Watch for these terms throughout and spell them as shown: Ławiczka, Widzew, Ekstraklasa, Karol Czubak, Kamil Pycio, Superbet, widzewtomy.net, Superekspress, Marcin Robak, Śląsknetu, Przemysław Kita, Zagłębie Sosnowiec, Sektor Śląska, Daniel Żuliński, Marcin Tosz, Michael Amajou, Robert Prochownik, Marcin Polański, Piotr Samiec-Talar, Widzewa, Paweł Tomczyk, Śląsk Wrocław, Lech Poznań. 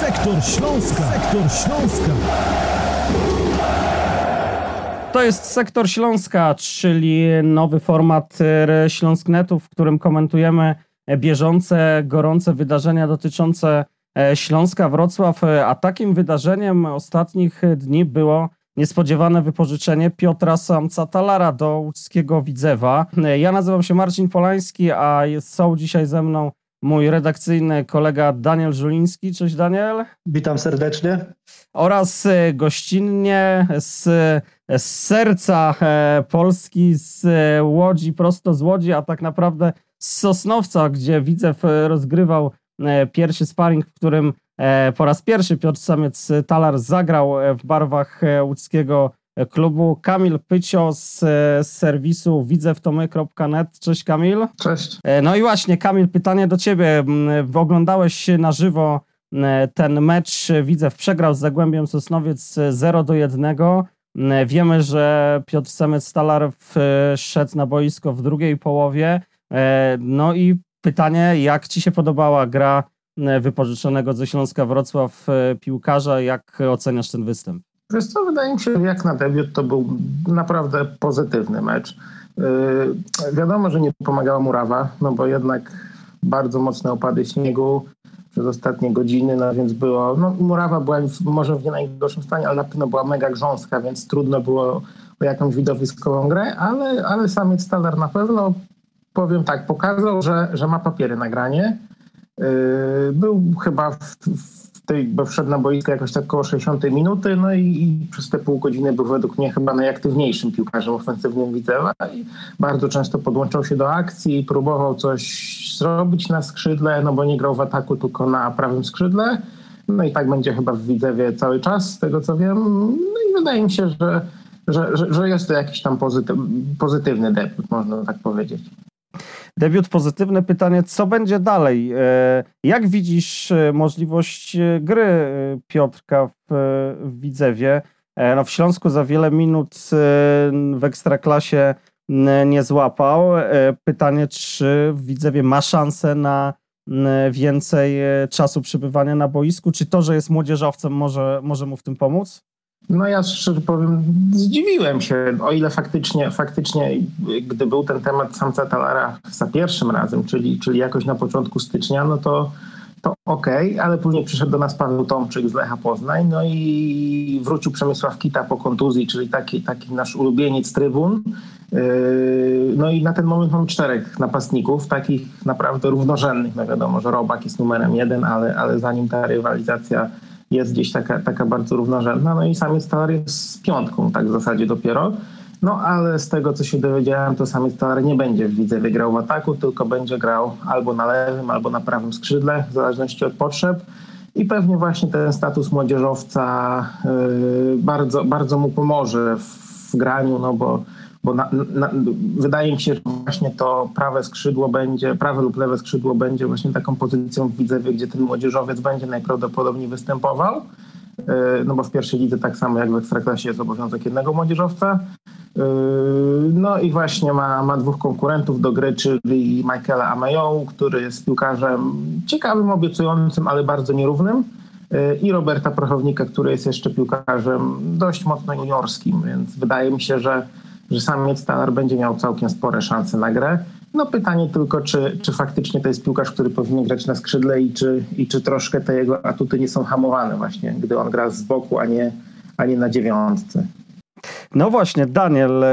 Sektor Śląska. Sektor Śląska. To jest Sektor Śląska, czyli nowy format Śląsknetu, w którym komentujemy bieżące, gorące wydarzenia dotyczące Śląska, Wrocław. A takim wydarzeniem ostatnich dni było niespodziewane wypożyczenie Piotra Samica-Talara do łódzkiego Widzewa. Ja nazywam się Marcin Polański, a są dzisiaj ze mną mój redakcyjny kolega Daniel Żuliński. Cześć Daniel. Witam serdecznie. Oraz gościnnie z serca Polski, z Łodzi, prosto z Łodzi, a tak naprawdę z Sosnowca, gdzie Widzew rozgrywał pierwszy sparing, w którym po raz pierwszy Piotr Samiec-Talar zagrał w barwach łódzkiego klubu. Kamil Pycio z serwisu widzewtomy.net. Cześć Kamil. Cześć. No i właśnie Kamil, pytanie do Ciebie. Oglądałeś na żywo ten mecz. Widzew przegrał z Zagłębiem Sosnowiec 0-1. Wiemy, że Piotr Samiec-Talar wszedł na boisko w drugiej połowie. No i pytanie, jak Ci się podobała gra wypożyczonego ze Śląska Wrocław piłkarza? Jak oceniasz ten występ? Wiesz co, wydaje mi się, jak na debiut to był naprawdę pozytywny mecz. Wiadomo, że nie pomagała murawa, no bo jednak bardzo mocne opady śniegu przez ostatnie godziny, no więc było... No, murawa była może w nie najgorszym stanie, ale na pewno była mega grząska, więc trudno było o jakąś widowiskową grę, ale Samiec-Talar na pewno, powiem tak, pokazał, że ma papiery na granie. Był chyba bo wszedł na boisko jakoś tak około 60 minuty, no i przez te pół godziny był według mnie chyba najaktywniejszym piłkarzem ofensywnym Widzewa i bardzo często podłączał się do akcji, próbował coś zrobić na skrzydle, no bo nie grał w ataku, tylko na prawym skrzydle. No i tak będzie chyba w Widzewie cały czas, z tego co wiem. No i wydaje mi się, że jest to jakiś tam pozytywny debiut, można tak powiedzieć. Debiut pozytywny. Pytanie, co będzie dalej? Jak widzisz możliwość gry Piotrka w Widzewie? No w Śląsku za wiele minut w Ekstraklasie nie złapał. Pytanie, czy w Widzewie ma szansę na więcej czasu przebywania na boisku? Czy to, że jest młodzieżowcem, może mu w tym pomóc? No ja szczerze powiem, zdziwiłem się, o ile faktycznie gdy był ten temat Samica-Talara za pierwszym razem, czyli jakoś na początku stycznia, no to okej, ale później przyszedł do nas Paweł Tomczyk z Lecha Poznań, no i wrócił Przemysław Kita po kontuzji, czyli taki nasz ulubieniec trybun. No i na ten moment mam 4 napastników, takich naprawdę równorzędnych. No wiadomo, że Robak jest numerem 1, ale zanim ta rywalizacja jest gdzieś taka bardzo równorzędna, no i Samiec-Talar jest z 5, tak w zasadzie dopiero, no ale z tego co się dowiedziałem, to Samiec-Talar nie będzie w Widzewie grał w ataku, tylko będzie grał albo na lewym, albo na prawym skrzydle, w zależności od potrzeb i pewnie właśnie ten status młodzieżowca bardzo, bardzo mu pomoże w graniu, no bo wydaje mi się, że właśnie to prawe lub lewe skrzydło będzie właśnie taką pozycją w Widzewie, gdzie ten młodzieżowiec będzie najprawdopodobniej występował, no bo w pierwszej lidze tak samo jak w Ekstraklasie jest obowiązek jednego młodzieżowca, no i właśnie ma 2 konkurentów do gry, czyli Michaela Amajou, który jest piłkarzem ciekawym, obiecującym, ale bardzo nierównym, i Roberta Prochownika, który jest jeszcze piłkarzem dość mocno juniorskim, więc wydaje mi się, że Samiec-Talar będzie miał całkiem spore szanse na grę. No pytanie tylko, czy faktycznie to jest piłkarz, który powinien grać na skrzydle i czy troszkę te jego atuty nie są hamowane właśnie, gdy on gra z boku, a nie na 9. No właśnie, Daniel,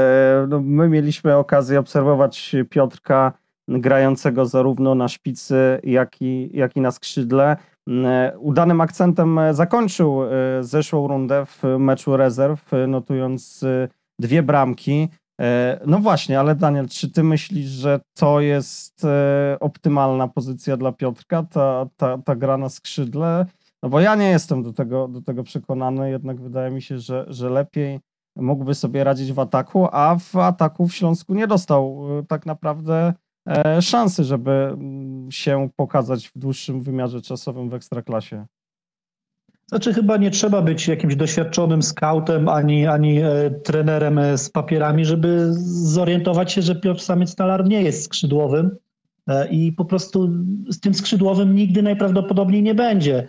no my mieliśmy okazję obserwować Piotrka grającego zarówno na szpicy, jak i na skrzydle. Udanym akcentem zakończył zeszłą rundę w meczu rezerw, notując 2 bramki. No właśnie, ale Daniel, czy ty myślisz, że to jest optymalna pozycja dla Piotrka, ta gra na skrzydle? No bo ja nie jestem do tego przekonany, jednak wydaje mi się, że lepiej mógłby sobie radzić w ataku, a w ataku w Śląsku nie dostał tak naprawdę szansy, żeby się pokazać w dłuższym wymiarze czasowym w Ekstraklasie. Znaczy chyba nie trzeba być jakimś doświadczonym skautem ani trenerem z papierami, żeby zorientować się, że Piotr Samiec-Talar nie jest skrzydłowym i po prostu z tym skrzydłowym nigdy najprawdopodobniej nie będzie.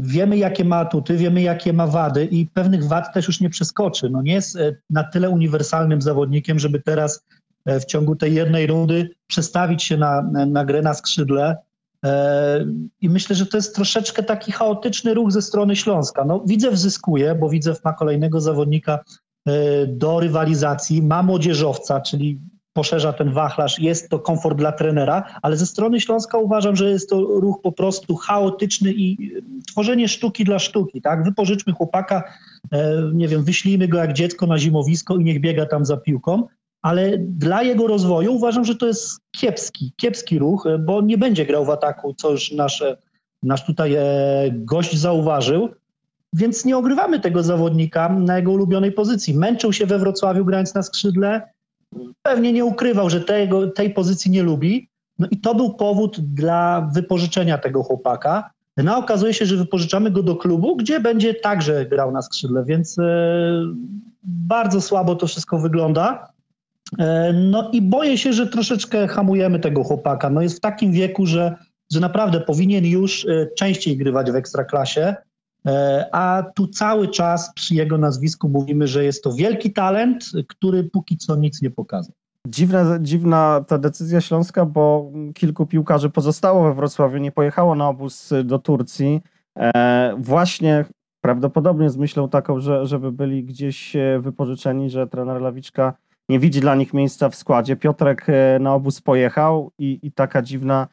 Wiemy, jakie ma atuty, wiemy, jakie ma wady i pewnych wad też już nie przeskoczy. No nie jest na tyle uniwersalnym zawodnikiem, żeby teraz w ciągu tej jednej rundy przestawić się na grę na skrzydle. I myślę, że to jest troszeczkę taki chaotyczny ruch ze strony Śląska. No, Widzew zyskuje, bo Widzew ma kolejnego zawodnika do rywalizacji, ma młodzieżowca, czyli poszerza ten wachlarz, jest to komfort dla trenera, ale ze strony Śląska uważam, że jest to ruch po prostu chaotyczny i tworzenie sztuki dla sztuki, tak? Wypożyczmy chłopaka, nie wiem, wyślijmy go jak dziecko na zimowisko i niech biega tam za piłką, ale dla jego rozwoju uważam, że to jest kiepski ruch, bo nie będzie grał w ataku, co już nasz tutaj gość zauważył, więc nie ogrywamy tego zawodnika na jego ulubionej pozycji. Męczył się we Wrocławiu grając na skrzydle, pewnie nie ukrywał, że tej pozycji nie lubi, no i to był powód dla wypożyczenia tego chłopaka. No a okazuje się, że wypożyczamy go do klubu, gdzie będzie także grał na skrzydle, więc bardzo słabo to wszystko wygląda. No i boję się, że troszeczkę hamujemy tego chłopaka. No jest w takim wieku, że naprawdę powinien już częściej grywać w Ekstraklasie, a tu cały czas przy jego nazwisku mówimy, że jest to wielki talent, który póki co nic nie pokazał. Dziwna ta decyzja Śląska, bo kilku piłkarzy pozostało we Wrocławiu, nie pojechało na obóz do Turcji. Właśnie prawdopodobnie z myślą taką, żeby byli gdzieś wypożyczeni, że trener Ławiczka nie widzi dla nich miejsca w składzie. Piotrek na obóz pojechał i taka dziwna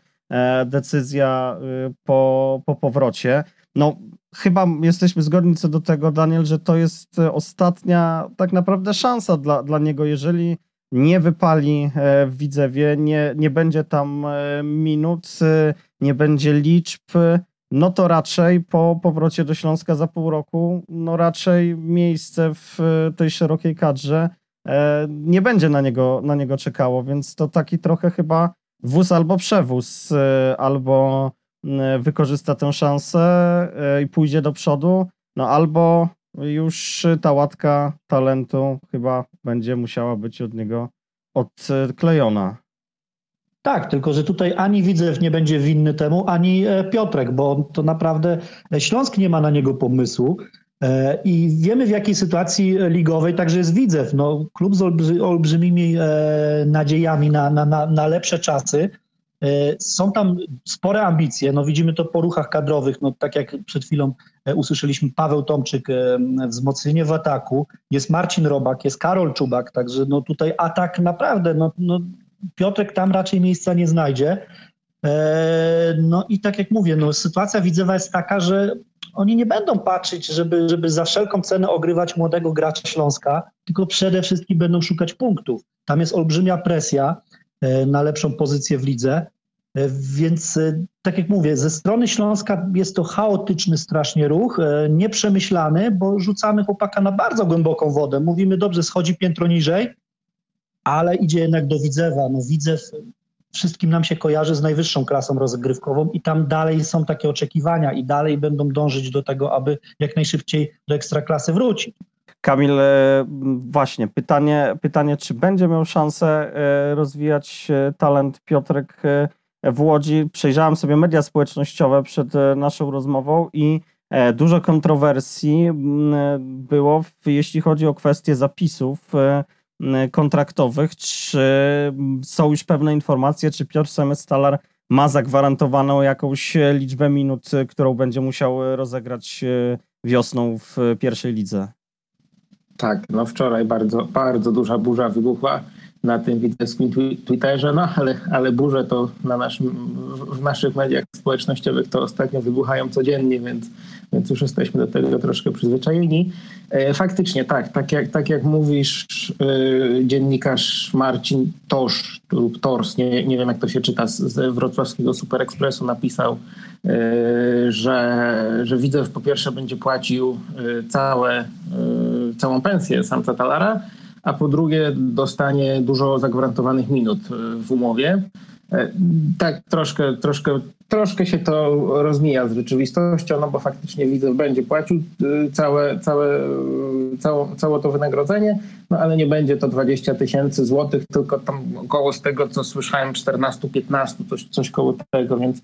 decyzja po powrocie. No chyba jesteśmy zgodni co do tego, Daniel, że to jest ostatnia tak naprawdę szansa dla niego, jeżeli nie wypali w Widzewie, nie będzie tam minut, nie będzie liczb, no to raczej po powrocie do Śląska za pół roku, no raczej miejsce w tej szerokiej kadrze nie będzie na niego czekało, więc to taki trochę chyba wóz albo przewóz, albo wykorzysta tę szansę i pójdzie do przodu, no albo już ta łatka talentu chyba będzie musiała być od niego odklejona. Tak, tylko że tutaj ani Widzew nie będzie winny temu, ani Piotrek, bo to naprawdę Śląsk nie ma na niego pomysłu. I wiemy, w jakiej sytuacji ligowej także jest Widzew. No, klub z olbrzymimi nadziejami na lepsze czasy. Są tam spore ambicje. No, widzimy to po ruchach kadrowych. No, tak jak przed chwilą usłyszeliśmy, Paweł Tomczyk, wzmocnienie w ataku. Jest Marcin Robak, jest Karol Czubak. Także no, tutaj atak naprawdę. No, Piotrek tam raczej miejsca nie znajdzie. No i tak jak mówię, no, sytuacja Widzewa jest taka, że oni nie będą patrzeć, żeby za wszelką cenę ogrywać młodego gracza Śląska, tylko przede wszystkim będą szukać punktów. Tam jest olbrzymia presja na lepszą pozycję w lidze, więc tak jak mówię, ze strony Śląska jest to chaotyczny strasznie ruch, nieprzemyślany, bo rzucamy chłopaka na bardzo głęboką wodę. Mówimy, dobrze, schodzi piętro niżej, ale idzie jednak do Widzewa. No Widzew wszystkim nam się kojarzy z najwyższą klasą rozgrywkową i tam dalej są takie oczekiwania i dalej będą dążyć do tego, aby jak najszybciej do Ekstraklasy wrócić. Kamil, właśnie pytanie, czy będzie miał szansę rozwijać talent Piotrek w Łodzi? Przejrzałem sobie media społecznościowe przed naszą rozmową i dużo kontrowersji było, jeśli chodzi o kwestię zapisów kontraktowych. Czy są już pewne informacje, czy Piotr Samiec-Talar ma zagwarantowaną jakąś liczbę minut, którą będzie musiał rozegrać wiosną w pierwszej lidze? Tak, no wczoraj bardzo duża burza wybuchła na tym widzewskim Twitterze, no ale burze to w naszych mediach społecznościowych to ostatnio wybuchają codziennie, więc już jesteśmy do tego troszkę przyzwyczajeni. Faktycznie tak jak mówisz, dziennikarz Marcin Tosz lub Tors, nie wiem jak to się czyta, z wrocławskiego Superekspressu napisał, że Widzew po pierwsze będzie płacił całą pensję Samiec-Talara, a po drugie dostanie dużo zagwarantowanych minut w umowie. Tak, troszkę się to rozmija z rzeczywistością, no bo faktycznie widzew będzie płacił całe to wynagrodzenie, no ale nie będzie to 20 tysięcy złotych, tylko tam około, z tego co słyszałem, 14-15, coś koło tego, więc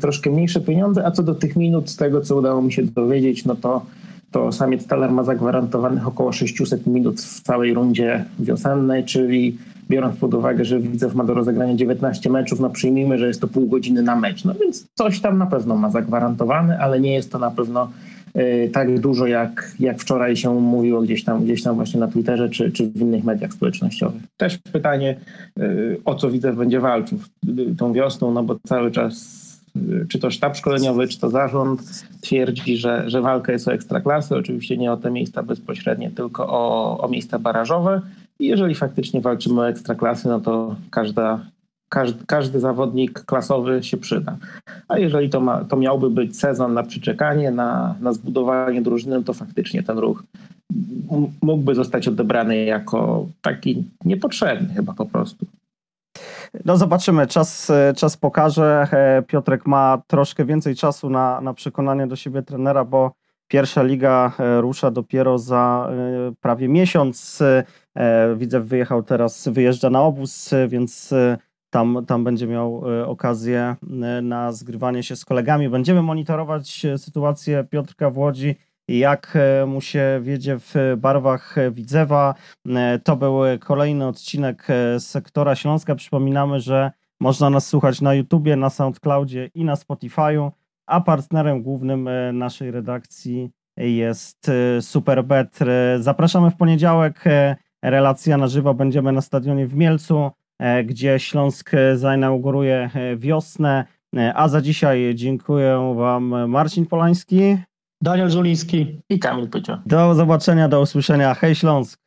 troszkę mniejsze pieniądze. A co do tych minut, z tego co udało mi się dowiedzieć, no to Samiec-Talar ma zagwarantowanych około 600 minut w całej rundzie wiosennej, czyli biorąc pod uwagę, że Widzew ma do rozegrania 19 meczów, no przyjmijmy, że jest to pół godziny na mecz. No więc coś tam na pewno ma zagwarantowane, ale nie jest to na pewno tak dużo, jak wczoraj się mówiło gdzieś tam właśnie na Twitterze czy w innych mediach społecznościowych. Też pytanie, o co Widzew będzie walczył tą wiosną, no bo cały czas czy to sztab szkoleniowy, czy to zarząd twierdzi, że walka jest o ekstraklasy, oczywiście nie o te miejsca bezpośrednie, tylko o miejsca barażowe. I jeżeli faktycznie walczymy o ekstraklasy, no to każdy zawodnik klasowy się przyda. A jeżeli to miałby być sezon na przyczekanie, na zbudowanie drużyny, to faktycznie ten ruch mógłby zostać odebrany jako taki niepotrzebny chyba po prostu. No zobaczymy, czas pokaże. Piotrek ma troszkę więcej czasu na przekonanie do siebie trenera, bo pierwsza liga rusza dopiero za prawie miesiąc. Widzew wyjeżdża na obóz, więc tam będzie miał okazję na zgrywanie się z kolegami. Będziemy monitorować sytuację Piotrka w Łodzi, jak mu się wiedzie w barwach Widzewa. To był kolejny odcinek z Sektora Śląska. Przypominamy, że można nas słuchać na YouTubie, na SoundCloudzie i na Spotify'u, a partnerem głównym naszej redakcji jest Superbet. Zapraszamy w poniedziałek. Relacja na żywo będziemy na stadionie w Mielcu, gdzie Śląsk zainauguruje wiosnę. A za dzisiaj dziękuję Wam, Marcin Polański, Daniel Żuliński i Kamil Pycio. Do zobaczenia, do usłyszenia. Hej Śląsk!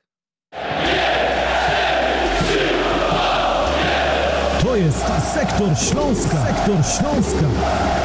To jest Sektor Śląska. Sektor Śląska.